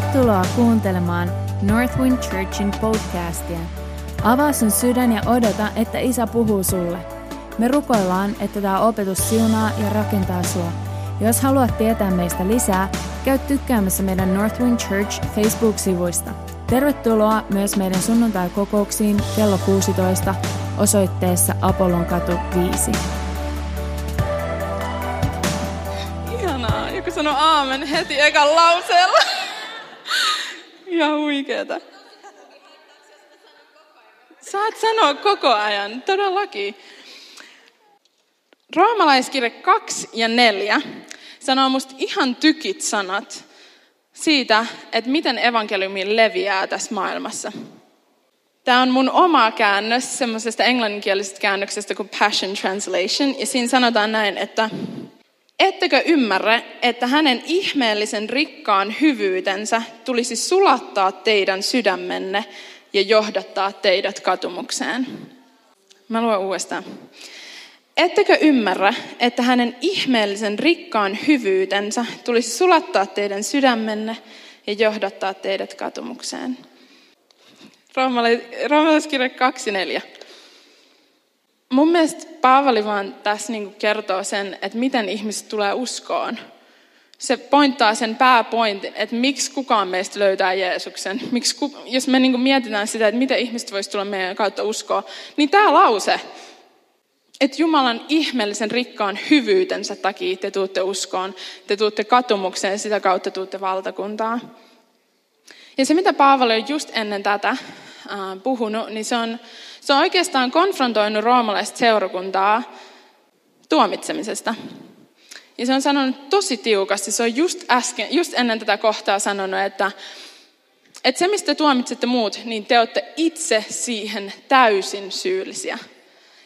Tervetuloa kuuntelemaan Northwind Churchin podcastia. Avaa sun sydän ja odota, että Isä puhuu sulle. Me rukoillaan, että tämä opetus siunaa ja rakentaa sua. Jos haluat tietää meistä lisää, käy tykkäämässä meidän Northwind Church Facebook-sivuista. Tervetuloa myös meidän sunnuntai-kokouksiin kello 16 osoitteessa Apollon katu 5. Ihanaa, joku sanoi aamen heti ekan lauseella. Ihan huikeeta. Saat sanoa koko ajan, todellakin. Raamalaiskirje 2 ja 4 sanoo musta ihan tykit sanat siitä, että miten evankeliumi leviää tässä maailmassa. Tämä on mun oma käännös semmoisesta englanninkielisestä käännöksestä kuin Passion Translation. Ja siinä sanotaan näin, että ettekö ymmärrä, että hänen ihmeellisen rikkaan hyvyytensä tulisi sulattaa teidän sydämenne ja johdattaa teidät katumukseen? Mä luen uudestaan. Ettekö ymmärrä, että hänen ihmeellisen rikkaan hyvyytensä tulisi sulattaa teidän sydämenne ja johdattaa teidät katumukseen? Raamattu 2:4. Mun mielestä Paavali vaan tässä kertoo sen, että miten ihmiset tulee uskoon. Se pointtaa sen pääpointin, että miksi kukaan meistä löytää Jeesuksen. Jos me mietitään sitä, että miten ihmiset voisi tulla meidän kautta uskoon, niin tämä lause, että Jumalan ihmeellisen rikkaan hyvyytensä takia te tuutte uskoon, te tuutte katumukseen, sitä kautta tuutte valtakuntaan. Ja se, mitä Paavali on just ennen tätä puhunut, niin se on oikeastaan konfrontoinut roomalaista seurakuntaa tuomitsemisesta. Ja se on sanonut tosi tiukasti, se on just ennen tätä kohtaa sanonut, että se, mistä tuomitsette muut, niin te olette itse siihen täysin syyllisiä.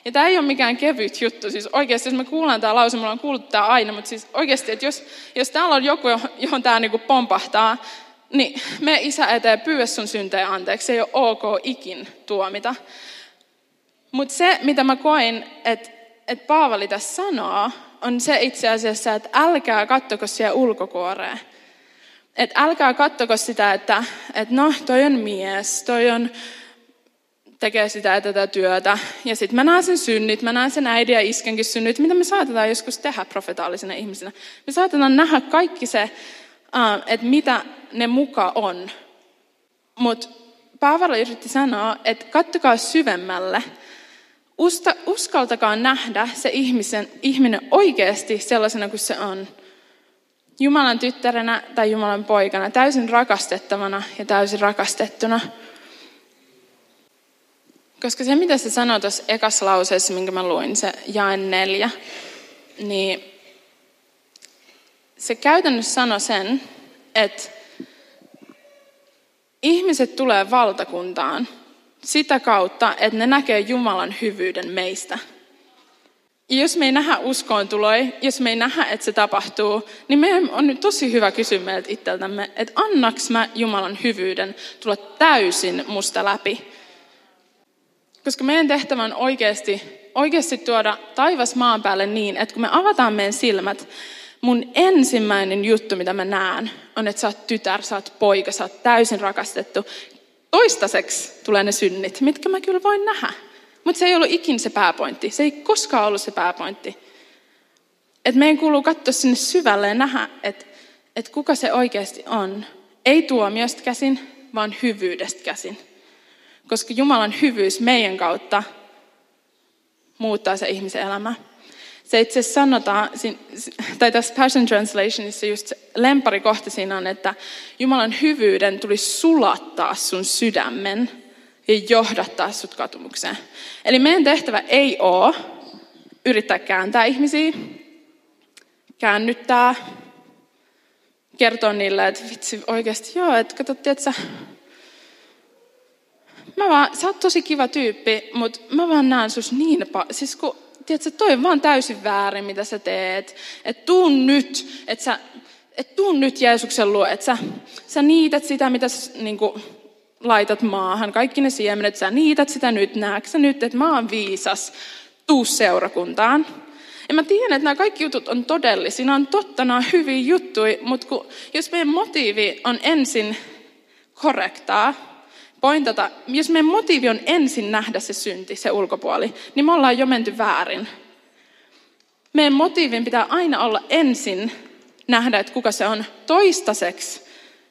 Ja tämä ei ole mikään kevyt juttu. Siis oikeasti, jos me kuullaan tämä lause, me ollaan kuullut tämä aina, mutta siis oikeasti, että jos täällä on joku, johon tämä pompahtaa, niin mene Isä eteen, pyydä sun syntejä anteeksi, ei ole ok ikin tuomita. Mutta se, mitä mä koin, että Paavali tässä sanoo, on se itse asiassa, että älkää kattoko siellä ulkokuoreen. Että älkää kattoko sitä, että no toi on mies, toi on tekee sitä ja tätä työtä. Ja sitten mä näen sen synnit, mä näen sen äidin ja iskenkin synnit, mitä me saatetaan joskus tehdä profetaalisena ihmisenä. Me saatetaan nähdä kaikki se, että mitä ne muka on. Mutta Paavali yritti sanoa, että kattokaa syvemmälle. Uskaltakaa nähdä se ihminen oikeasti sellaisena kuin se on. Jumalan tyttärenä tai Jumalan poikana, täysin rakastettavana ja täysin rakastettuna. Koska se, mitä se sanoi tuossa ekassa lauseessa, minkä mä luin, se jae 4, niin se käytännössä sanoi sen, että ihmiset tulee valtakuntaan sitä kautta, että ne näkee Jumalan hyvyyden meistä. Ja jos me ei nähdä uskoontuloja, jos me ei nähdä, että se tapahtuu, niin meidän on nyt tosi hyvä kysyä meiltä itseltämme, että annaks mä Jumalan hyvyyden tulla täysin musta läpi. Koska meidän tehtävä on oikeasti tuoda taivas maan päälle niin, että kun me avataan meidän silmät, mun ensimmäinen juttu, mitä mä näen, on, että sä oot tytär, sä oot poika, sä oot täysin rakastettu. Toistaiseksi tulee ne synnit, mitkä mä kyllä voin nähdä. Mutta se ei ollut ikin se pääpointti. Se ei koskaan ollut se pääpointti. Että meidän kuuluu katsoa sinne syvälle ja nähdä, että kuka se oikeasti on. Ei tuomiosta käsin, vaan hyvyydestä käsin. Koska Jumalan hyvyys meidän kautta muuttaa se ihmisen elämää. Se itse asiassa sanotaan, tai tässä Passion Translationissa just se lemparikohta siinä on, että Jumalan hyvyyden tulisi sulattaa sun sydämen ja johdattaa sut katumukseen. Eli meidän tehtävä ei ole yrittää kääntää ihmisiä, käännyttää, kertoa niille, että vitsi oikeasti joo, että kato, tiiätsä, sä oot tosi kiva tyyppi, mutta mä vaan näen sus niin paljon, siis kun tiedätkö, toi on vaan täysin väärin, mitä sä teet. Että tuu nyt Jeesuksen luo, että sä niität sitä, mitä sä laitat maahan. Kaikki ne siemenet, sä niität sitä nyt, näetkö sä nyt, että mä oon viisas. Tuu seurakuntaan. Ja mä tiedän, että nämä kaikki jutut on todellisia, nämä on totta, nämä on hyviä juttuja, mutta jos meidän motiivi on ensin korrektaa, pointata, jos meidän motiivi on ensin nähdä se synti, se ulkopuoli, niin me ollaan jo menty väärin. Meidän motiivin pitää aina olla ensin nähdä, että kuka se on toistaiseksi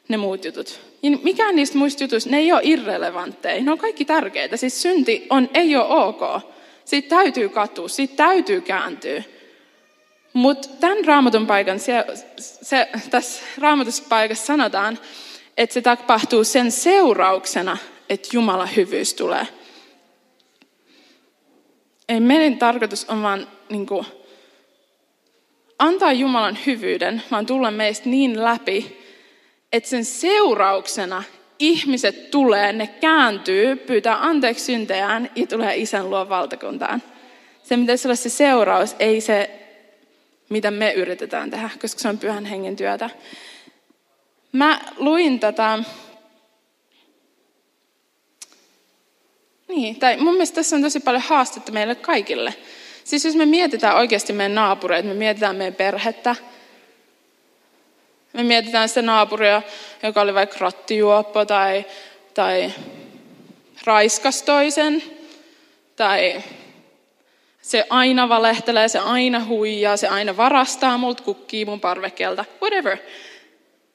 ne muut jutut. Ja mikään niistä muista jutuista, ne ei ole irrelevantteja, ne on kaikki tärkeitä. Siis synti on, ei ole ok. Siitä täytyy katua, siitä täytyy kääntyä. Mutta tämän Raamatun paikan, tässä Raamatussa paikassa sanotaan, että se tapahtuu sen seurauksena, että Jumalan hyvyys tulee. Ei meidän tarkoitus on vaan niin kuin antaa Jumalan hyvyyden, vaan tulla meistä niin läpi, että sen seurauksena ihmiset tulee, ne kääntyy, pyytää anteeksi syntejään ja tulee Isän luo valtakuntaan. Se pitäisi olla se seuraus, ei se, mitä me yritetään tehdä, koska se on Pyhän Hengen työtä. Mä luin tätä. Niin, tai mun mielestä tässä on tosi paljon haastetta meille kaikille. Siis jos me mietitään oikeasti meidän naapureita, me mietitään meidän perhettä. Me mietitään sitä naapuria, joka oli vaikka rattijuoppo tai raiskas toisen. Tai se aina valehtelee, se aina huijaa, se aina varastaa multa, kukkii mun parvekkeelta, whatever.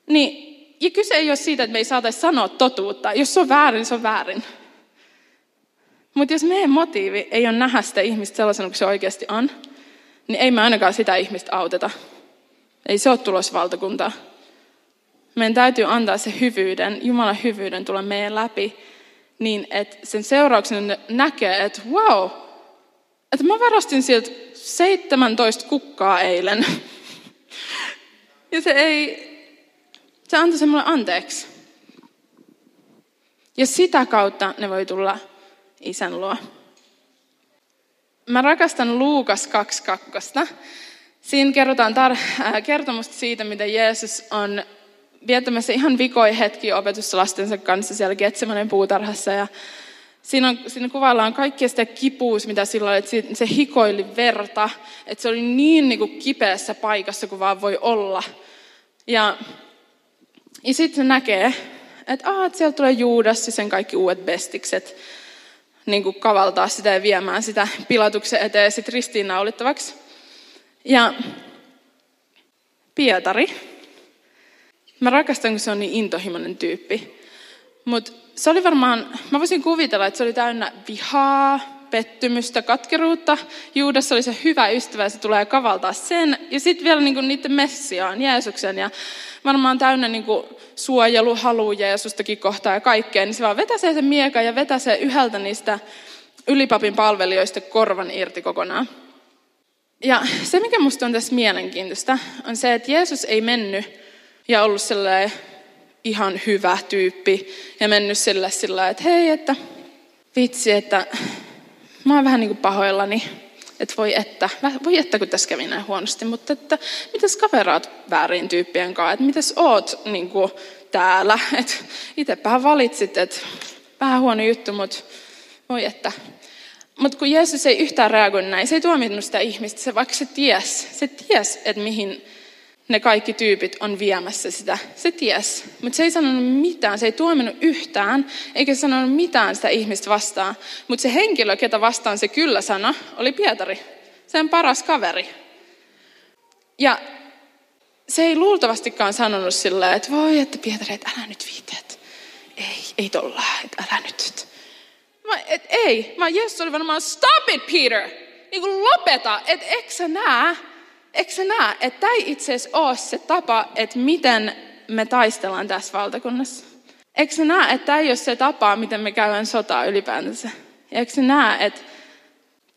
Niin, ja kyse ei ole siitä, että me ei saataisi sanoa totuutta. Jos se on väärin, se on väärin. Mutta jos meidän motiivi ei ole nähdä sitä ihmistä sellaisena kuin se oikeasti on, niin ei me ainakaan sitä ihmistä auteta. Ei se ole tulosvaltakuntaa. Meidän täytyy antaa se hyvyyden, Jumalan hyvyyden tulla meidän läpi, niin että sen seurauksena näkee, että wow, että mä varastin sieltä 17 kukkaa eilen. Ja se antoi sen mulle anteeksi. Ja sitä kautta ne voi tulla Isän luo. Mä rakastan Luukas 2.2. Siinä kerrotaan kertomusta siitä, miten Jeesus on viettämässä ihan vikoja hetkiä opetusta lastensa kanssa siellä Getsemonen puutarhassa. Ja siinä kuvaillaan kaikkea sitä kipuus, mitä silloin, että se hikoili verta. Että se oli niin kipeässä paikassa kuin vaan voi olla. Ja sitten se näkee, että sieltä tulee Juudas ja sen kaikki uudet bestikset. Niin kuin kavaltaa sitä ja viemään sitä Pilatuksen eteen sitten ristiinnaulittavaksi. Ja Pietari, mä rakastan, kun se on niin intohimoinen tyyppi. Mutta se oli varmaan, mä voisin kuvitella, että se oli täynnä vihaa, pettymystä, katkeruutta. Juudas oli se hyvä ystävä ja se tulee kavaltaa sen. Ja sitten vielä niinku niiden Messiaan, Jeesuksen. Ja varmaan täynnä niinku suojeluhaluja Jeesustakin kohtaa ja kaikkea. Niin se vaan vetäsee sen miekan ja vetäsee yhdeltä niistä ylipapin palvelijoista korvan irti kokonaan. Ja se, mikä musta on tässä mielenkiintoista, on se, että Jeesus ei mennyt ja ollut sellainen ihan hyvä tyyppi. Ja mennyt sillä että hei, että vitsi, että mä oon vähän niin kuin pahoillani, että voi että kun tässä kävi näin huonosti, mutta että mitäs kaveraat väärin tyyppien kanssa, että mitäs oot niin kuin täällä, että itsepähän valitsit, että vähän huono juttu, mutta voi että. Mutta kun Jeesus ei yhtään reagoinut näin, se ei tuominnut sitä ihmistä, se tiesi, että mihin ne kaikki tyypit on viemässä sitä. Se tiesi, mutta se ei sanonut mitään, se ei tuominut yhtään, eikä sanonut mitään sitä ihmistä vastaan. Mutta se henkilö, ketä vastaan se kyllä sanoi, oli Pietari, sen paras kaveri. Ja se ei luultavastikaan sanonut silleen, että voi, että Pietari, että älä nyt viite, että ei tollaan, että älä nyt. Vaan Jeesus oli varmaan, stop it Peter, niin kuin lopeta, että eikö sä näe, että tämä ei itse asiassa ole se tapa, että miten me taistellaan tässä valtakunnassa. Eikö sä näe, että tämä ei ole se tapa, miten me käydään sotaa ylipäätänsä. Ja eikö sä näe, että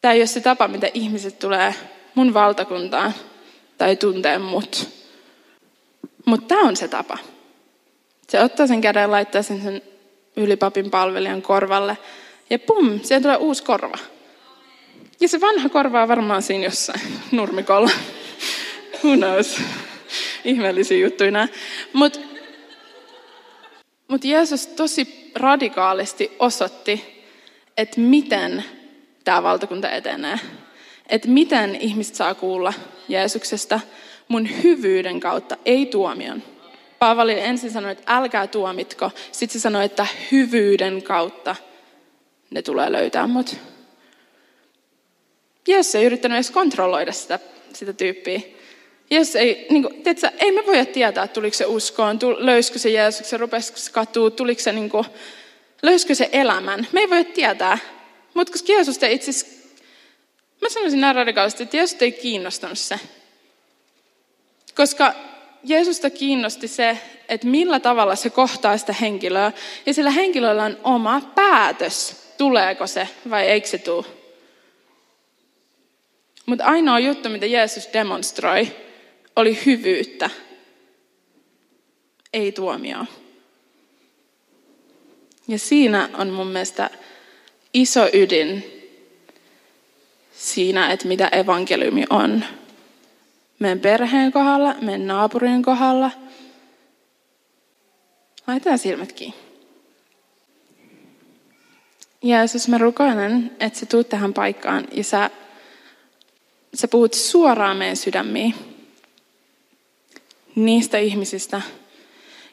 tämä ei ole se tapa, miten ihmiset tulee mun valtakuntaan tai tuntee mut. Mutta tämä on se tapa. Se ottaa sen käden, laittaa sen ylipapin palvelijan korvalle ja pum, siihen tulee uusi korva. Ja se vanha korva on varmaan siinä jossain nurmikolla. Who knows? Ihmeellisiä juttuja nämä. Mutta Jeesus tosi radikaalisti osoitti, että miten tämä valtakunta etenee. että miten ihmiset saa kuulla Jeesuksesta mun hyvyyden kautta, ei tuomion. Paavali ensin sanoi, että älkää tuomitko. Sitten se sanoi, että hyvyyden kautta ne tulee löytää mut. Jeesus ei yrittänyt edes kontrolloida sitä tyyppiä. Jeesus ei, niin kuin, tiedätkö, ei me voida tietää, tuliko se uskoon, löysikö se Jeesuksen, rupesiko se katua, niin kuin, löysikö se elämän. Me ei voida tietää, mutta koska Jeesus ei itse asiassa, mä sanoisin näin radikaalisti, että Jeesus ei kiinnostanut se. Koska Jeesusta kiinnosti se, että millä tavalla se kohtaa sitä henkilöä. Ja sillä henkilöllä on oma päätös, tuleeko se vai eikö se tule. Mutta ainoa juttu, mitä Jeesus demonstroi, oli hyvyyttä, ei tuomioon. Ja siinä on mun mielestä iso ydin siinä, että mitä evankeliumi on. Meidän perheen kohdalla, meidän naapurin kohdalla. Laitetaan silmät kiinni. Jeesus, mä rukoilen, että sä tuut tähän paikkaan ja sä puhut suoraan meidän sydämiin. Niistä ihmisistä,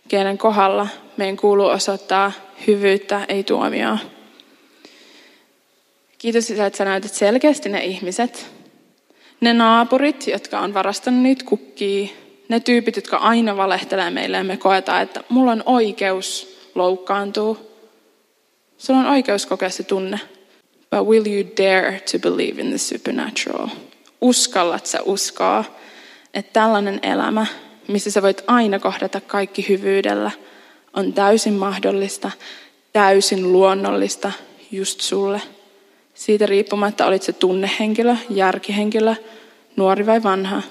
keiden kohdalla meidän kuuluu osoittaa hyvyyttä, ei tuomioa. Kiitos, että sä näytät selkeästi ne ihmiset. Ne naapurit, jotka on varastanut niitä kukkia. Ne tyypit, jotka aina valehtelee meille ja me koetaan, että mulla on oikeus loukkaantua. Sulla on oikeus kokea se tunne. But will you dare to believe in the supernatural? Uskallat sä uskoa, että tällainen elämä, missä sä voit aina kohdata kaikki hyvyydellä, on täysin mahdollista, täysin luonnollista just sulle. Siitä riippumatta, olit se tunnehenkilö, järkihenkilö, nuori vai vanha,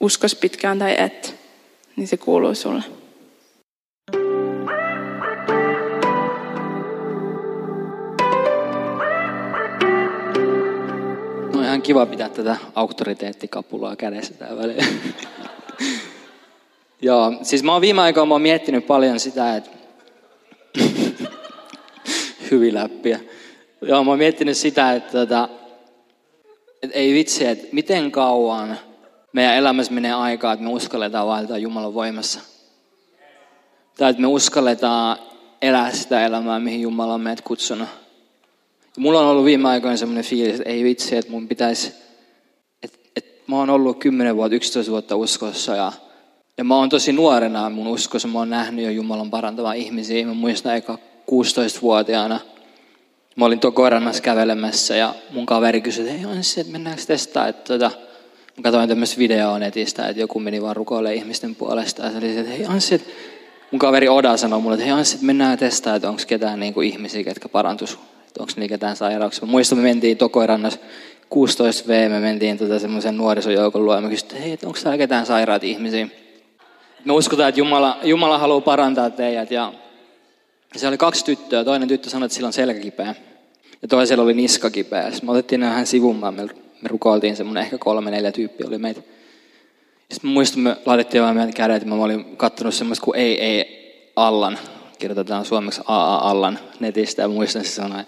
uskos pitkään tai et, niin se kuuluu sulle. No ihan kiva pitää tätä auktoriteettikapulaa kädessä tää väliin. Joo, siis mä oon viime aikoina miettinyt paljon sitä, että hyvin läppiä. Joo, mä oon miettinyt sitä, että ei vitsi, että miten kauan meidän elämässä menee aikaa, että me uskalletaan vaeltaa Jumalan voimassa. Tai että me uskalletaan elää sitä elämää, mihin Jumala on meidät kutsunut. Mulla on ollut viime aikoina semmoinen fiilis, että ei vitsi, että mun pitäisi, että mä oon ollut 10 vuotta, 11 vuotta uskossa ja mä oon tosi nuorena mun uskossa. Mä oon nähnyt jo Jumalan parantavaa ihmisiä. Mä muistan eka 16-vuotiaana. Mä olin Toko-rannassa kävelemässä ja mun kaveri kysyi, että hei Anssi, että mennäänkö testaan? Mä katsoin tämmöistä videoa netistä, että joku meni vaan rukoilemaan ihmisten puolesta. Ja se oli, että hei Anssi, että mun kaveri Oda sanoi mulle, että hei Anssi, että mennään testaan, että onko ketään niin kuin ihmisiä, ketkä parantuisi. Että onko niillä ketään sairauksia. Mä muistan, me mentiin Toko-rannassa 16V, me mentiin semmoisen nuorisojoukon luo. Ja mä kysyin, että hei, onko täällä ketään sairaat ihmisiä? Me uskotaan, että Jumala haluaa parantaa teidät ja... Se oli 2 tyttöä. Toinen tyttö sanoi, että sillä on selkäkipeä. Ja toisella oli niskakipeä. Sitten me otettiin ne vähän sivumaan. Me rukoiltiin semmoinen ehkä 3-4 tyyppiä oli meitä. Sitten mä muistan, me laitettiin vaan meidän kädet. Mä olin kattonut semmoista kuin AA-Allan. Kirjoitetaan suomeksi AA-Allan netistä. Ja muistan, se sanoi.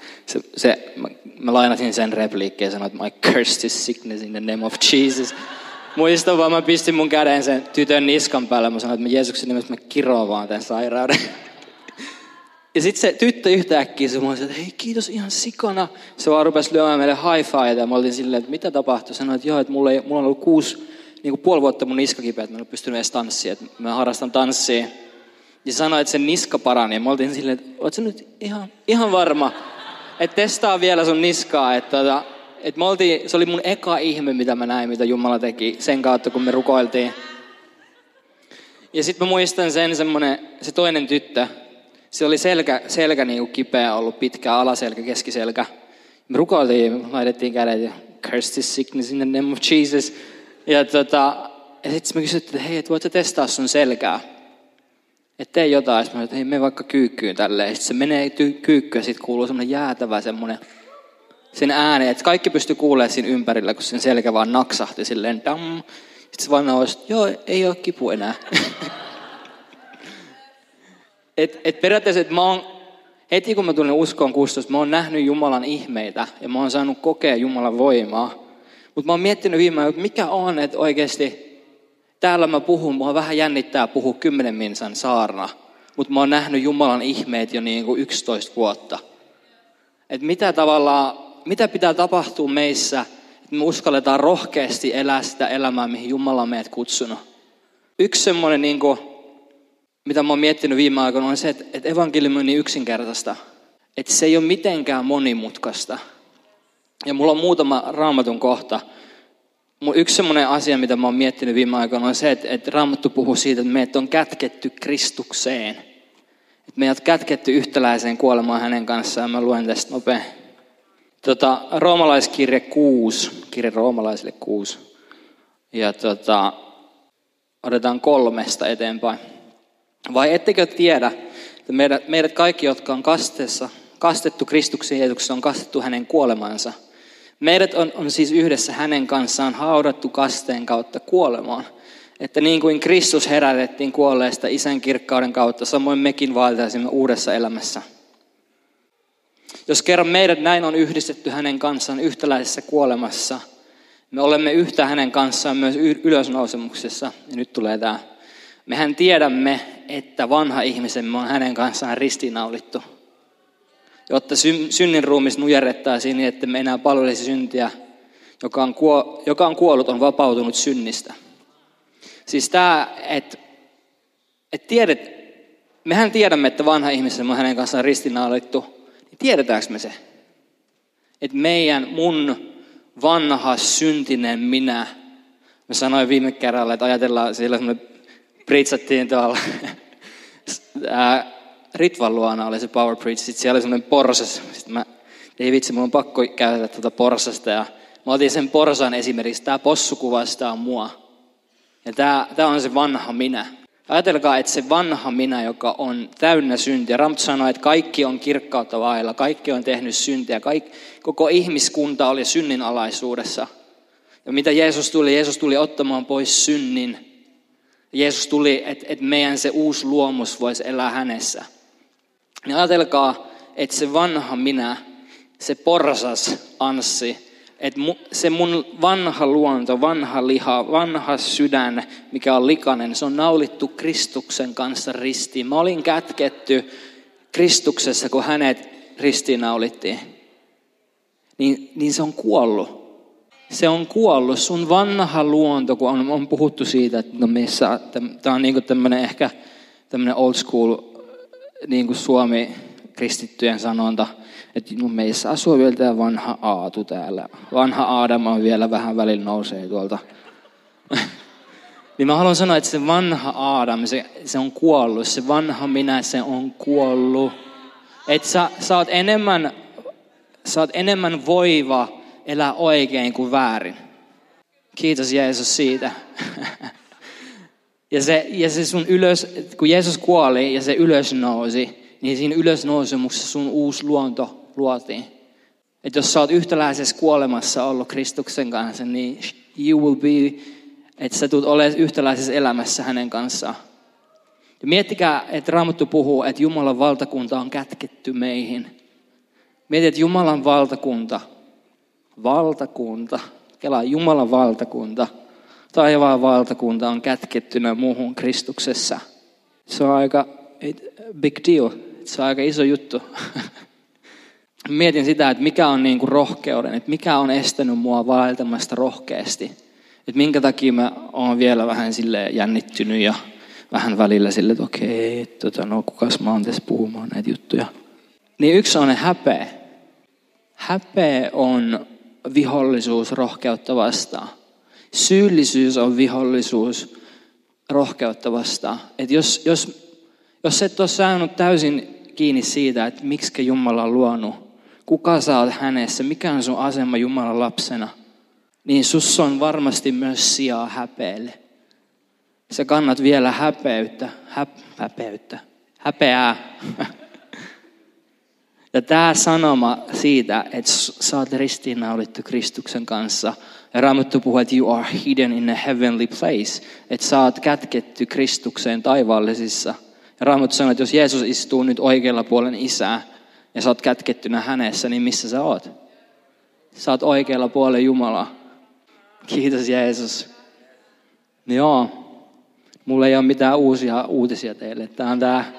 Mä lainasin sen repliikkiä ja sanoin, että I curse this sickness in the name of Jesus. Muistan vaan, mä pistin mun käden sen tytön niskan päälle. Mä sanoin, että Jeesuksen nimessä mä kiroon vaan tämän sairauden. Ja sitten se tyttö yhtäkkiä sanoi, että hei kiitos ihan sikana. Se vaan rupesi lyömään meille high-fivea ja mä olin silleen, että mitä tapahtui? Sanoin, että joo, että mulla on ollut 6,5 vuotta mun niskakipeä, että mä en ole pystynyt edes tanssiin, että mä harrastan tanssia. Ja sanoi, että sen niska parani. Ja mä olin silleen, että oot sä nyt ihan varma, että testaa vielä sun niskaa. Että se oli mun eka ihme, mitä mä näin, mitä Jumala teki sen kautta, kun me rukoiltiin. Ja sitten mä muistan se toinen tyttö. Se oli selkä niin kuin kipeä ollut pitkään, alaselkä, keskiselkä. Me rukoiltiin, laitettiin kädet ja curse this sickness in the name of Jesus. Ja sitten me kysyttiin, että hei, voit sä testaa sun selkää? Että tee jotain. Sitten mä sanoin, että hei, mene vaikka kyykkyyn tälleen. Sitten se menee kyykkyyn ja sitten kuuluu semmoinen jäätävä sen ääni. Että kaikki pystyi kuulemaan siinä ympärillä, kun sen selkä vaan naksahti silleen dam. Sitten se vaan nousi, että joo, ei ole kipu enää. Periaatteessa, että Heti kun mä tulin uskoon 16, mä oon nähnyt Jumalan ihmeitä ja mä oon saanut kokea Jumalan voimaa. Mutta mä oon miettinyt viime ajan, että mikä on, että oikeasti täällä mä puhun, mua vähän jännittää puhua 10 minsan saarna. Mutta mä oon nähnyt Jumalan ihmeet jo niin kuin 11 vuotta. Että mitä pitää tapahtua meissä, että me uskalletaan rohkeasti elää sitä elämää, mihin Jumala on meidät kutsunut. Yksi semmoinen, niin kuin, mitä mä oon miettinyt viime aikoina, on se, että evankeliumi on niin yksinkertaista. Että se ei ole mitenkään monimutkaista. Ja mulla on muutama Raamatun kohta. Yksi semmoinen asia, mitä mä oon miettinyt viime aikoina, on se, että Raamattu puhuu siitä, että meidät on kätketty Kristukseen. Että meidät on kätketty yhtäläiseen kuolemaan hänen kanssaan. Mä luen tästä nopea. Roomalaiskirje 6, kirje Roomalaisille 6. Ja otetaan 3 eteenpäin. Vai ettekö tiedä, että meidät kaikki, jotka on kastettu Kristuksen Jeesuksessa, on kastettu hänen kuolemansa. Meidät on siis yhdessä hänen kanssaan haudattu kasteen kautta kuolemaan. Että niin kuin Kristus herätettiin kuolleesta isän kirkkauden kautta, samoin mekin vaeltaisimme uudessa elämässä. Jos kerran meidät näin on yhdistetty hänen kanssaan yhtäläisessä kuolemassa, me olemme yhtä hänen kanssaan myös ylösnousemuksessa. Ja nyt tulee tämä. Mehän tiedämme, että vanha ihmisemme on hänen kanssaan ristiinnaulittu, jotta synnin ruumis nujerrettaisiin niin, että me enää palvelisi syntiä, joka on kuollut, on vapautunut synnistä. Siis tämä, mehän tiedämme, että vanha ihmisemme on hänen kanssaan ristiinnaulittu. Tiedetäänkö me se? Että mun vanha syntinen minä, mä sanoin viime kerralla, että ajatellaan siellä, me preatsattiin tuolla Ritvan luona oli se power preach, sitten siellä oli semmoinen porsas. Sitten mä, ei vitsi, mulla on pakko käyttää tuota porsasta ja mä otin sen porsan esimerkiksi, tää possu kuvastaa mua. Ja tää on se vanha minä. Ajatelkaa, että se vanha minä, joka on täynnä syntiä. Raamattu sanoi, että kaikki on kirkkautta vailla, kaikki on tehnyt syntiä, koko ihmiskunta oli synninalaisuudessa. Ja mitä Jeesus tuli ottamaan pois synnin. Jeesus tuli, että meidän se uusi luomus voisi elää hänessä. Niin ajatelkaa, että se vanha minä, se porsas Anssi, että se mun vanha luonto, vanha liha, vanha sydän, mikä on likainen, se on naulittu Kristuksen kanssa ristiin. Mä olin kätketty Kristuksessa, kun hänet ristiin naulittiin. Niin se on kuollut. Se on kuollut. Sun vanha luonto, kun on puhuttu siitä, että no missä, tämä on niin kuin tämmöinen ehkä tämmöinen old school niin kuin Suomi kristittyjen sanonta. Että meissä asuu vielä tämä vanha Aatu täällä. Vanha Aadam on vielä vähän välillä nousee tuolta. Niin mä haluan sanoa, että se vanha Aadam, se on kuollut. Se vanha minä, se on kuollut. Että sä oot enemmän voiva elää oikein kuin väärin. Kiitos Jeesus siitä. Ja se sun ylös, kun Jeesus kuoli ja se ylösnousi, niin siinä ylösnousemuksessa sun uusi luonto luotiin. Että jos sä oot yhtäläisessä kuolemassa ollut Kristuksen kanssa, niin you will be, että sä tulet olemaan yhtäläisessä elämässä hänen kanssaan. Ja miettikää, että Raamattu puhuu, että Jumalan valtakunta on kätketty meihin. Mietit, että Jumalan valtakunta, kelaa Jumalan valtakunta, taivaan valtakunta on kätkettynä muuhun Kristuksessa. Se on aika big deal. Se on aika iso juttu. Mietin sitä, että mikä on niin kuin rohkeuden, että mikä on estänyt mua vaeltamasta rohkeasti. Että minkä takia mä oon vielä vähän silleen jännittynyt ja vähän välillä silleen, että okei, kukas mä oon tässä puhumaan näitä juttuja. Niin yksi on häpeä. Häpeä on vihollisuus rohkeutta vastaan. Syyllisyys on vihollisuus rohkeutta vastaan. Että jos et ole saanut täysin kiinni siitä, että miksi Jumala on luonut, kuka sä oot hänessä, mikä on sun asema Jumalan lapsena, niin sussa on varmasti myös sijaa häpeelle. Sä kannat vielä häpeää. Ja tää sanoma siitä, että sä oot ristiinnaulittu Kristuksen kanssa. Ja Raamattu puhuu, että you are hidden in a heavenly place. Että sä oot kätketty Kristukseen taivaallisissa. Ja Raamattu sanoo, että jos Jeesus istuu nyt oikealla puolen isää, ja sä oot kätkettynä hänessä, niin missä sä oot? Sä oot oikealla puolella Jumalaa. Kiitos Jeesus. Joo, mulla ei ole mitään uusia uutisia teille. Tää on tää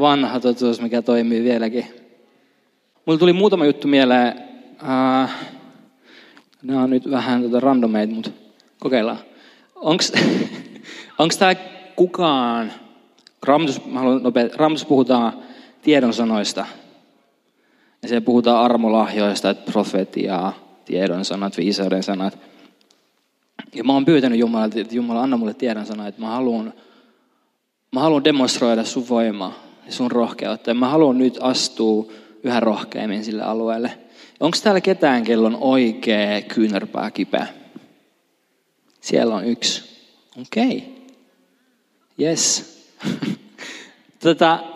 vanha totuus, mikä toimii vieläkin. Mulla tuli muutama juttu mieleen. Nämä on nyt vähän randomeita, mutta kokeillaan. Onks tää kukaan... Raamatussa puhutaan tiedonsanoista. Ja siellä puhutaan armolahjoista, että profetiaa, tiedonsanat, viisauden sanat. Ja mä oon pyytänyt Jumalalta, että Jumala, anna mulle tiedonsana, että mä haluan demonstroida sun voimaa ja sun rohkeutta. Ja mä haluan nyt astua yhä rohkeammin sille alueelle. Onko täällä ketään, kello on oikea kyynärpää kipeä? Siellä on yksi. Okei. Yes.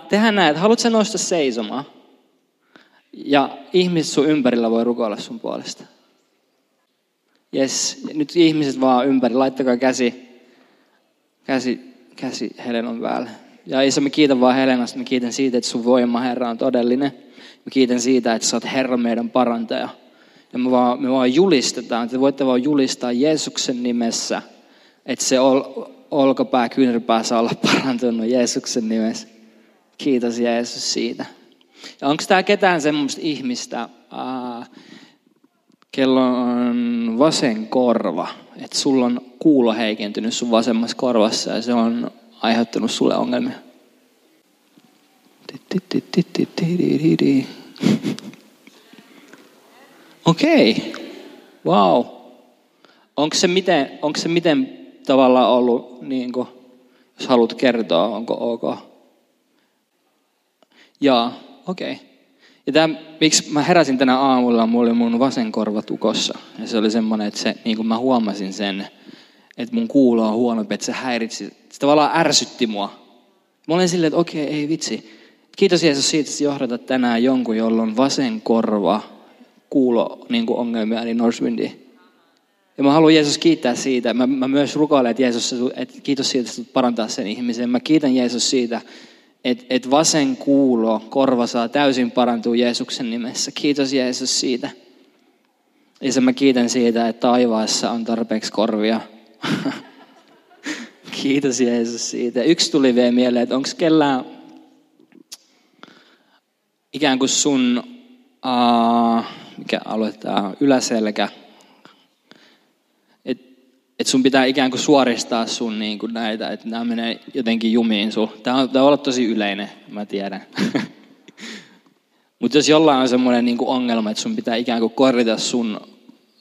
Tehän näet, haluatko sä nousta seisomaan? Ja ihmiset sun ympärillä voi rukoilla sun puolesta. Jes, nyt ihmiset vaan ympäri. Laittakaa käsi Helenan päälle. Ja Isä, mä kiitän vaan Helenasta. Mä kiitän siitä, että sun voima, Herra, on todellinen. Mä kiitän siitä, että sä oot Herra meidän parantaja. Ja me vaan julistetaan. Te voitte vaan julistaa Jeesuksen nimessä, että se olkapää, kyynärpää saa olla parantunut Jeesuksen nimessä. Kiitos Jeesus siitä. Ja onko tää ketään semmoista ihmistä... kello on vasen korva, että sulla on kuulo heikentynyt sun vasemmassa korvassa ja se on aiheuttanut sulle ongelmia. Okei, wow. Onko se miten tavallaan ollut, niin kuin, jos haluat kertoa, onko ok? Jaa, okei. Okay. Ja miksi mä heräsin tänä aamulla, mulla oli mun vasen korva tukossa. Ja se oli semmoinen, että se, niin kuin mä huomasin sen, että mun kuulo on huonompi, että se häiritsi. Se tavallaan ärsytti mua. Mä olin silleen, että okei, ei vitsi. Kiitos Jeesus siitä, että johdatat tänään jonkun, jolla on vasen korva, kuulo niin kuin ongelmia, eli Northwindiin. Ja mä haluan Jeesus kiittää siitä. Mä myös rukoilen, että Jeesus, että kiitos siitä, että parantaa sen ihmisen. Mä kiitän Jeesus siitä. Että vasen kuulo, korva saa täysin parantua Jeesuksen nimessä. Kiitos Jeesus siitä. Isä, mä kiitän siitä, että taivaassa on tarpeeksi korvia. Kiitos Jeesus siitä. Yksi tuli vielä mieleen, että onko kellään ikään kuin sun, mikä aloittaa, yläselkä. Että sun pitää ikään kuin suoristaa sun niin kuin näitä, että nämä menee jotenkin jumiin sun. Tää on olla tosi yleinen, mä tiedän. Mutta jos jollain on semmoinen niin kuin ongelma, että sun pitää ikään kuin korjata sun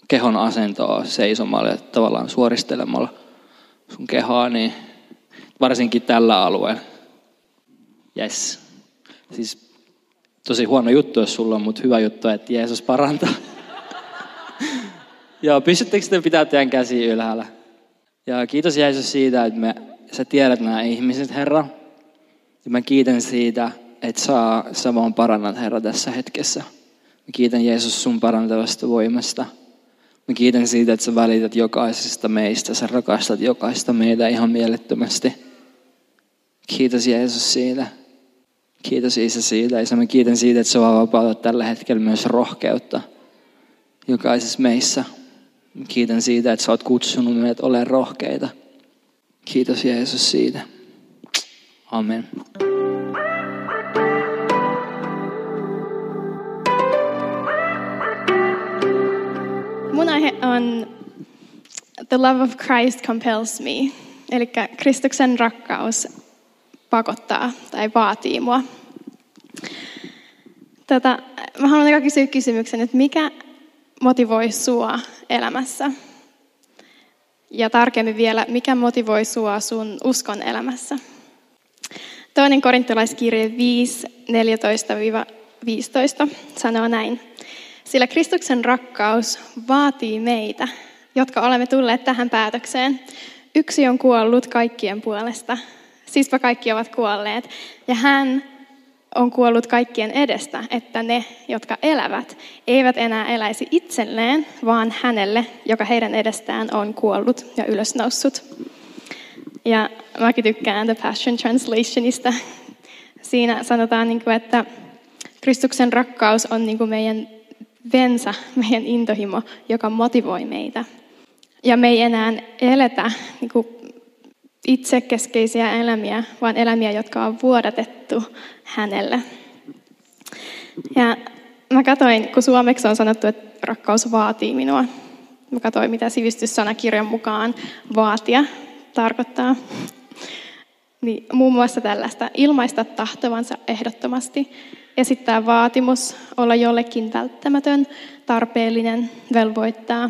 kehon asentoa seisomalle, että tavallaan suoristelemalla sun kehaa, niin varsinkin tällä alueella. Yes. Siis tosi huono juttu, jos sulla on, mutta hyvä juttu, että Jeesus parantaa. Joo, pystyttekö te pitää teidän käsiä ylhäällä? Ja kiitos Jeesus siitä, että sä tiedät nämä ihmiset, Herra. Ja mä kiitän siitä, että sä vaan parannat, Herra, tässä hetkessä. Mä kiitän Jeesus sun parantavasta voimasta. Mä kiitän siitä, että sä välität jokaisesta meistä. Sä rakastat jokaista meitä ihan mielettömästi. Kiitos Jeesus siitä. Kiitos Isä siitä. Isä, mä kiitän siitä, että sä vaan vapautat tällä hetkellä myös rohkeutta jokaisessa meissä. Kiitän siitä, että sä oot kutsunut meidät olemaan rohkeita. Kiitos Jeesus siitä. Amen. Mun aihe on The Love of Christ Compels Me. Elikkä Kristuksen rakkaus pakottaa tai vaatii mua. Mä haluan kysyä kysymyksen, että mikä motivoi sua elämässä? Ja tarkemmin vielä, mikä motivoi sua sun uskon elämässä? Toinen korinttolaiskirje 5:14-15 sanoo näin. Sillä Kristuksen rakkaus vaatii meitä, jotka olemme tulleet tähän päätökseen. Yksi on kuollut kaikkien puolesta, siispä kaikki ovat kuolleet. Ja hän on kuollut kaikkien edestä, että ne, jotka elävät, eivät enää eläisi itselleen, vaan hänelle, joka heidän edestään on kuollut ja ylösnoussut. Ja mäkin tykkään The Passion Translationista. Siinä sanotaan, että Kristuksen rakkaus on niin kuin meidän vensä, meidän intohimo, joka motivoi meitä. Ja me ei enää eletä niin kuin itsekeskeisiä elämiä, vaan elämiä, jotka on vuodatettu hänelle. Ja mä katsoin, kun suomeksi on sanottu, että rakkaus vaatii minua. Mä katsoin, mitä sivistyssanakirjan mukaan vaatia tarkoittaa. Niin, muun muassa tällaista ilmaista tahtovansa ehdottomasti, esittää vaatimus, olla jollekin välttämätön, tarpeellinen, velvoittaa.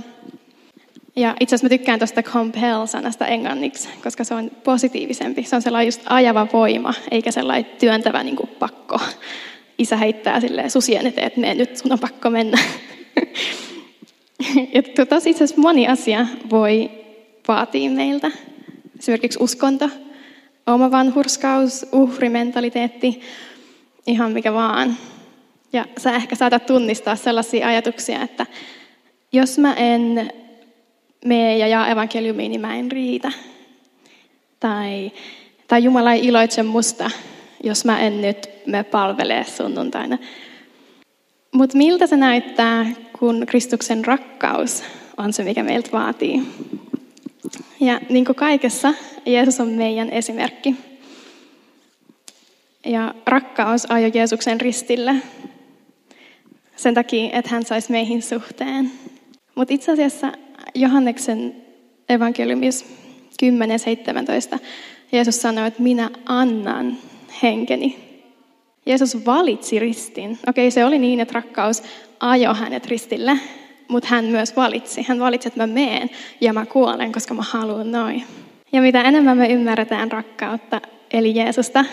Ja itse asiassa mä tykkään tuosta compel-sanasta englanniksi, koska se on positiivisempi. Se on sellainen just ajava voima, eikä sellainen työntävä niin kuin pakko. Isä heittää silleen susien eteen, että mene nyt, sun on pakko mennä. Ja taas itse asiassa moni asia voi vaatia meiltä. Esimerkiksi uskonto, oma vanhurskaus, uhrimentaliteetti, ihan mikä vaan. Ja sä ehkä saatat tunnistaa sellaisia ajatuksia, että jos mä en mene ja jaa evankeliumiin, niin mä en riitä. Tai Jumala ei iloitse musta, jos mä en nyt me palvelee sunnuntaina. Mutta miltä se näyttää, kun Kristuksen rakkaus on se, mikä meiltä vaatii? Ja niin kuin kaikessa, Jeesus on meidän esimerkki. Ja rakkaus ajoi Jeesuksen ristille sen takia, että hän saisi meihin suhteen. Mutta itse asiassa Johanneksen evankeliumissa 10.17 Jeesus sanoi, että minä annan henkeni. Jeesus valitsi ristin. Okei, se oli niin, että rakkaus ajoi hänet ristille, mutta hän myös valitsi. Hän valitsi, että mä meen ja mä kuolen, koska mä haluan noin. Ja mitä enemmän me ymmärretään rakkautta, eli Jeesusta,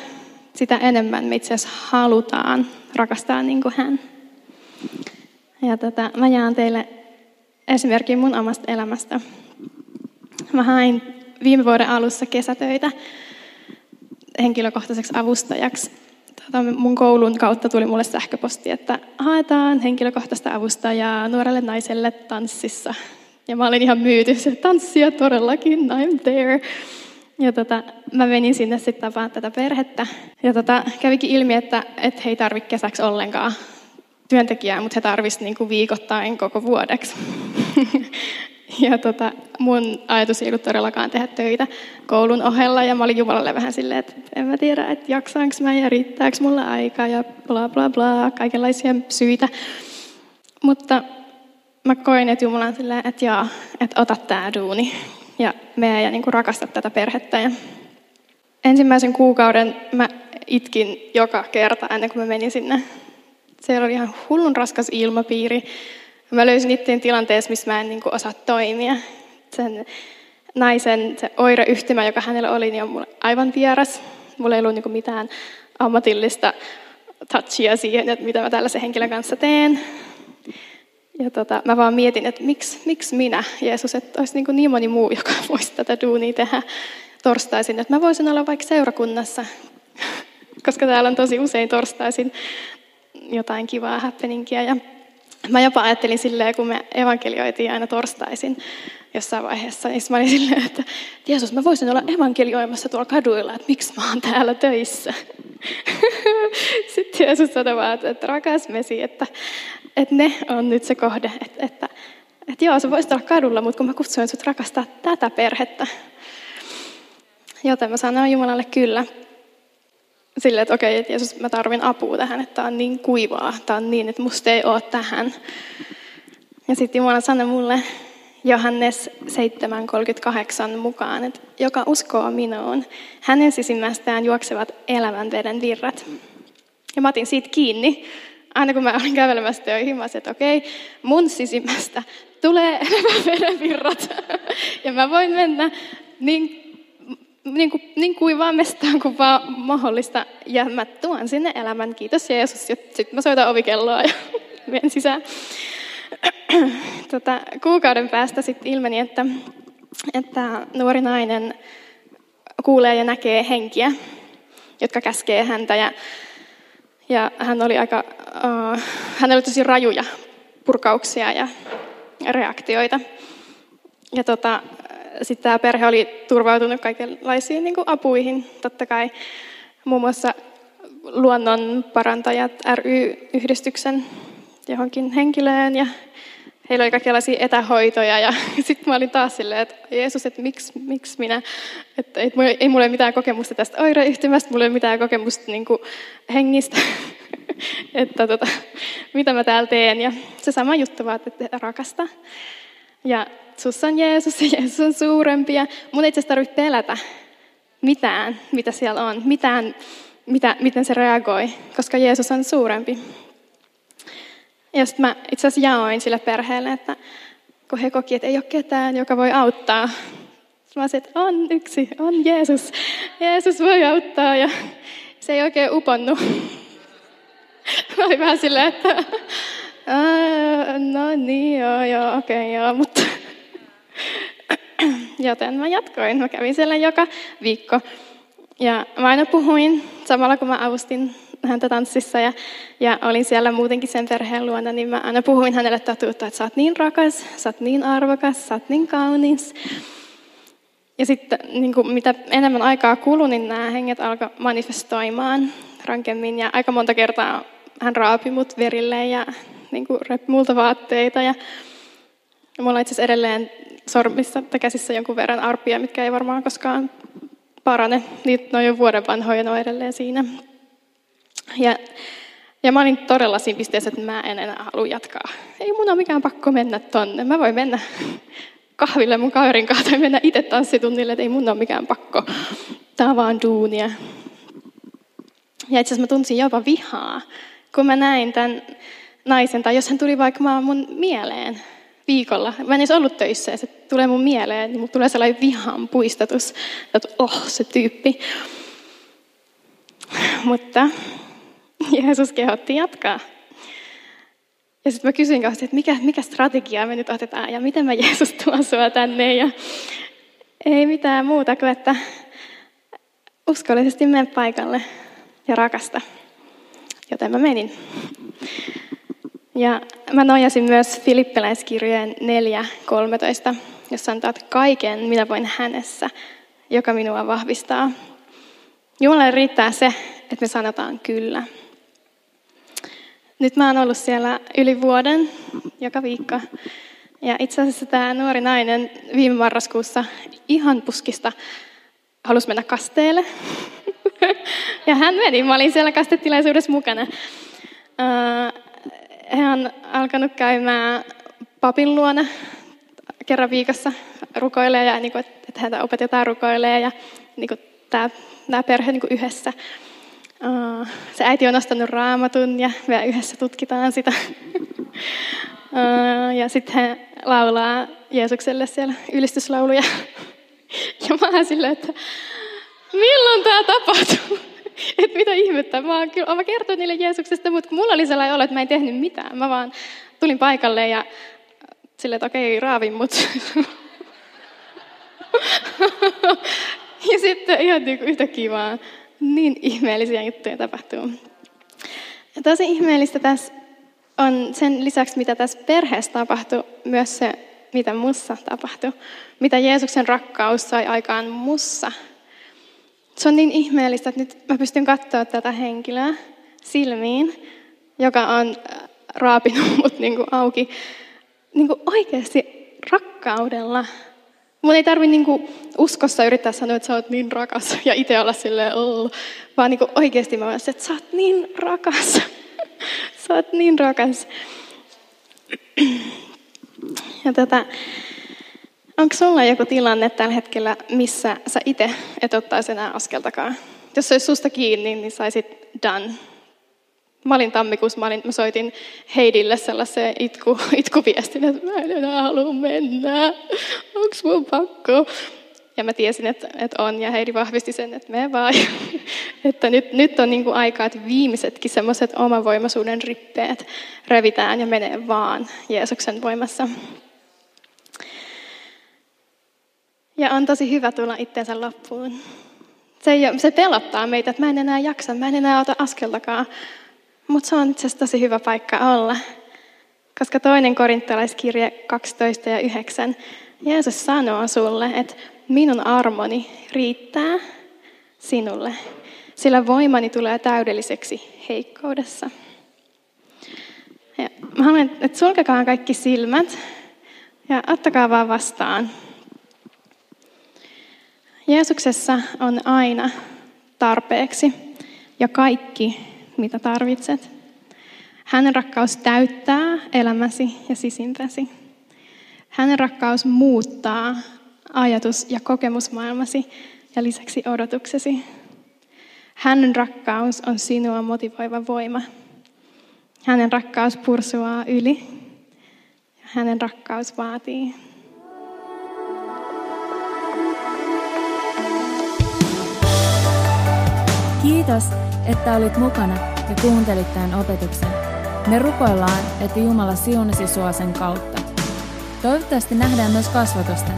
sitä enemmän me itse asiassa halutaan rakastaa niin kuin hän. Ja mä jaan teille esimerkin mun omasta elämästä. Mä hain viime vuoden alussa kesätöitä henkilökohtaiseksi avustajaksi. Mun koulun kautta tuli mulle sähköposti, että haetaan henkilökohtaista avustajaa nuorelle naiselle tanssissa. Ja mä olin ihan myyty, se tanssia todellakin, I'm there. Ja mä menin sinne sitten tapaan tätä perhettä. Ja kävikin ilmi, että he ei tarvitse kesäksi ollenkaan työntekijää, mutta he tarvisivat niinku viikoittain koko vuodeksi. Ja mun ajatus ei ollut todellakaan tehdä töitä koulun ohella, ja mä olin Jumalalle vähän silleen, että en mä tiedä, että jaksaanko mä ja riittääkö mulla aikaa ja bla bla bla, kaikenlaisia syitä. Mutta mä koin, että Jumala on silleen, että jaa, että ota tää duuni ja mene ja niinku rakasta tätä perhettä. Ja ensimmäisen kuukauden mä itkin joka kerta ennen kuin mä menin sinne. Siellä oli ihan hullun raskas ilmapiiri. Mä löysin itteen tilanteessa, missä mä en niin kuin osaa toimia. Sen naisen se oireyhtymä, joka hänellä oli, niin on mulle aivan vieras. Mulla ei ollut niin kuin mitään ammatillista touchia siihen, että mitä mä tällaisen henkilön kanssa teen. Ja mä vaan mietin, että miksi minä, Jeesus, että olisi niin moni muu, joka voisi tätä duunia tehdä torstaisin. Että mä voisin olla vaikka seurakunnassa, koska täällä on tosi usein torstaisin jotain kivaa happeningia. Ja mä jopa ajattelin silleen, kun me evankelioitiin aina torstaisin jossain vaiheessa, niin mä olin silleen, että Jeesus, mä voisin olla evankelioimassa tuolla kaduilla, että miksi mä oon täällä töissä. Sitten Jeesus sanoi vaan, että rakas Mesi, että ne on nyt se kohde, että joo, sä voisit olla kadulla, mutta kun mä kutsuin sut rakastaa tätä perhettä. Joten mä sanoin Jumalalle kyllä. Silleen, että okei, että Jeesus, mä tarvin apua tähän, että tää on niin kuivaa, tää on niin, että musta ei oo tähän. Ja sitten Jumala sanoi mulle Johannes 7.38 mukaan, että joka uskoo minuun, hänen sisimmästään juoksevat elämänveden virrat. Ja mä otin siitä kiinni, aina kun mä olin kävelemässä töihin, mä sanoin, että okei, mun sisimmästä tulee elämänveden virrat. Ja mä voin mennä niin kuivaa mestään kuin vaan mahdollista. Ja mä tuon sinne elämän. Kiitos Jeesus. Sitten mä soitan ovikelloa ja menen sisään. Kuukauden päästä sitten ilmeni, että nuori nainen kuulee ja näkee henkiä, jotka käskee häntä. Ja hän oli aika, hänellä oli tosi rajuja purkauksia ja reaktioita. Ja sitten tämä perhe oli turvautunut kaikenlaisiin niin kuin apuihin, totta kai muun muassa luonnonparantajat ry-yhdistyksen johonkin henkilöön ja heillä oli kaikenlaisia etähoitoja ja sitten mä olin taas silleen, että Jeesus, että miksi minä, että ei mulla ole mitään kokemusta tästä oireyhtymästä, mulla ei ole mitään kokemusta niin kuin hengistä, että mitä mä täällä teen ja se sama juttu vaan, että rakasta ja sussa on Jeesus ja Jeesus on suurempi ja mun ei itse asiassa tarvitse pelätä mitään, mitä siellä on, miten se reagoi, koska Jeesus on suurempi. Ja sitten mä itse asiassa jaoin sille perheelle, että kun he koki, että ei ole ketään, joka voi auttaa. Mä sanoin, että on yksi, on Jeesus. Jeesus voi auttaa ja se ei oikein uponnut. Mä olin vähän silleen, että no niin, joo, okei, mutta. Joten mä jatkoin. Mä kävin siellä joka viikko. Ja mä aina puhuin samalla, kun mä avustin häntä tanssissa ja olin siellä muutenkin sen perheen luona, niin mä aina puhuin hänelle totuutta, että sä oot niin rakas, sä oot niin arvokas, sä oot niin kaunis. Ja sitten niin kuin mitä enemmän aikaa kului, niin nämä henget alkoi manifestoimaan rankemmin ja aika monta kertaa hän raapi mut verille ja niin kuin repi multa vaatteita ja mulla on itse asiassa edelleen sormissa tai käsissä jonkun verran arpia, mitkä ei varmaan koskaan parane. Niitä on jo vuoden vanhoja, ne on edelleen siinä. Ja mä olin todella siinä pisteessä, että mä en enää halua jatkaa. Ei mun ole mikään pakko mennä tonne. Mä voin mennä kahville mun kaverin kanssa tai mennä itse tanssitunnille, että ei mun ole mikään pakko. Tää on vaan duunia. Ja itse asiassa mä tunsin jopa vihaa, kun mä näin tämän naisen, tai jos hän tuli vaikka mun mieleen viikolla. Mä en edes ollut töissä ja se tulee mun mieleen, niin mun tulee sellainen vihan puistatus, että se tyyppi. Mutta Jeesus kehotti jatkaa. Ja sitten mä kysyin kauheasti, että mikä strategia me nyt otetaan ja miten mä Jeesus tuon sua tänne. Ja ei mitään muuta kuin, että uskollisesti mene paikalle ja rakasta. Joten mä menin. Ja mä nojasin myös Filippiläiskirjeen 4:13, jossa sanotaan, että kaiken minä voin hänessä, joka minua vahvistaa. Jumalalle riittää se, että me sanotaan kyllä. Nyt mä oon ollut siellä yli vuoden, joka viikko. Ja itse asiassa tämä nuori nainen viime marraskuussa ihan puskista halusi mennä kasteelle. Ja hän meni, mä olin siellä kastetilaisuudessa mukana. Hän on alkanut käymään papin luona kerran viikossa rukoilee ja että häntä opetetaan rukoilee ja tämä perhe yhdessä. Se äiti on ostanut Raamatun ja me yhdessä tutkitaan sitä. Ja sitten hän laulaa Jeesukselle siellä ylistyslauluja. Ja mä oon silleen, että milloin tämä tapahtuu? Että mitä ihmettä. Mä kertoin niille Jeesuksesta, mutta mulla oli sellainen olo, että mä en tehnyt mitään. Mä vaan tulin paikalle ja silleen, että okei, raavin mut. Ja sitten ihan yhtäkkiä vaan niin ihmeellisiä juttuja tapahtuu. Ja tosi ihmeellistä tässä on sen lisäksi, mitä tässä perheessä tapahtui, myös se, mitä mussa tapahtui. Mitä Jeesuksen rakkaus sai aikaan mussa. Se on niin ihmeellistä, että nyt mä pystyn katsoa tätä henkilöä silmiin, joka on raapinut mut auki oikeasti rakkaudella. Mun ei tarvitse uskossa yrittää sanoa, että sä oot niin rakas ja itse olla silleen, vaan oikeasti mä olisin, että sä oot niin rakas. Sä oot niin rakas. Ja onko sulla joku tilanne tällä hetkellä, missä sä itse et ottaisi enää askeltakaan? Jos se olisi susta kiinni, niin saisit done. Mä olin tammikuussa, mä soitin Heidille sellaiseen itkuviestin, että mä en enää halua mennä, onks mun pakko? Ja mä tiesin, että on, ja Heidi vahvisti sen, että mene vaan. Että nyt on aikaa, että viimeisetkin semmoiset omavoimaisuuden rippeet revitään ja menee vaan Jeesuksen voimassa. Ja on tosi hyvä tulla itsensä loppuun. Se pelottaa meitä, että mä en enää jaksa, mä en enää ota askeltakaan. Mutta se on itse asiassa tosi hyvä paikka olla, koska 2 Korinttolaiskirje 12:9 Jeesus sanoo sulle, että minun armoni riittää. sinulle, sillä voimani tulee täydelliseksi heikkoudessa. Ja mä haluan, että sulkekaa kaikki silmät ja ottakaa vaan vastaan. Jeesuksessa on aina tarpeeksi ja kaikki, mitä tarvitset. Hänen rakkaus täyttää elämäsi ja sisimpäsi. Hänen rakkaus muuttaa ajatus- ja kokemusmaailmasi ja lisäksi odotuksesi. Hänen rakkaus on sinua motivoiva voima. Hänen rakkaus pursuaa yli. Hänen rakkaus vaatii. Kiitos, että olit mukana ja kuuntelit tämän opetuksen. Me rukoillaan, että Jumala siunasi sua sen kautta. Toivottavasti nähdään myös kasvatusten.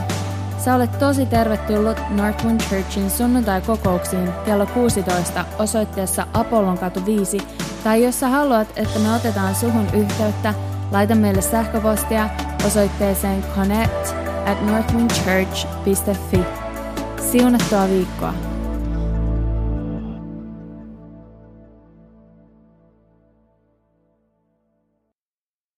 Sä olet tosi tervetullut Northwind Churchin sunnuntai-kokouksiin kello 16 osoitteessa Apollon katu 5. Tai jos sä haluat, että me otetaan suhun yhteyttä, laita meille sähköpostia osoitteeseen connect@northwindchurch.fi. Siunattua viikkoa!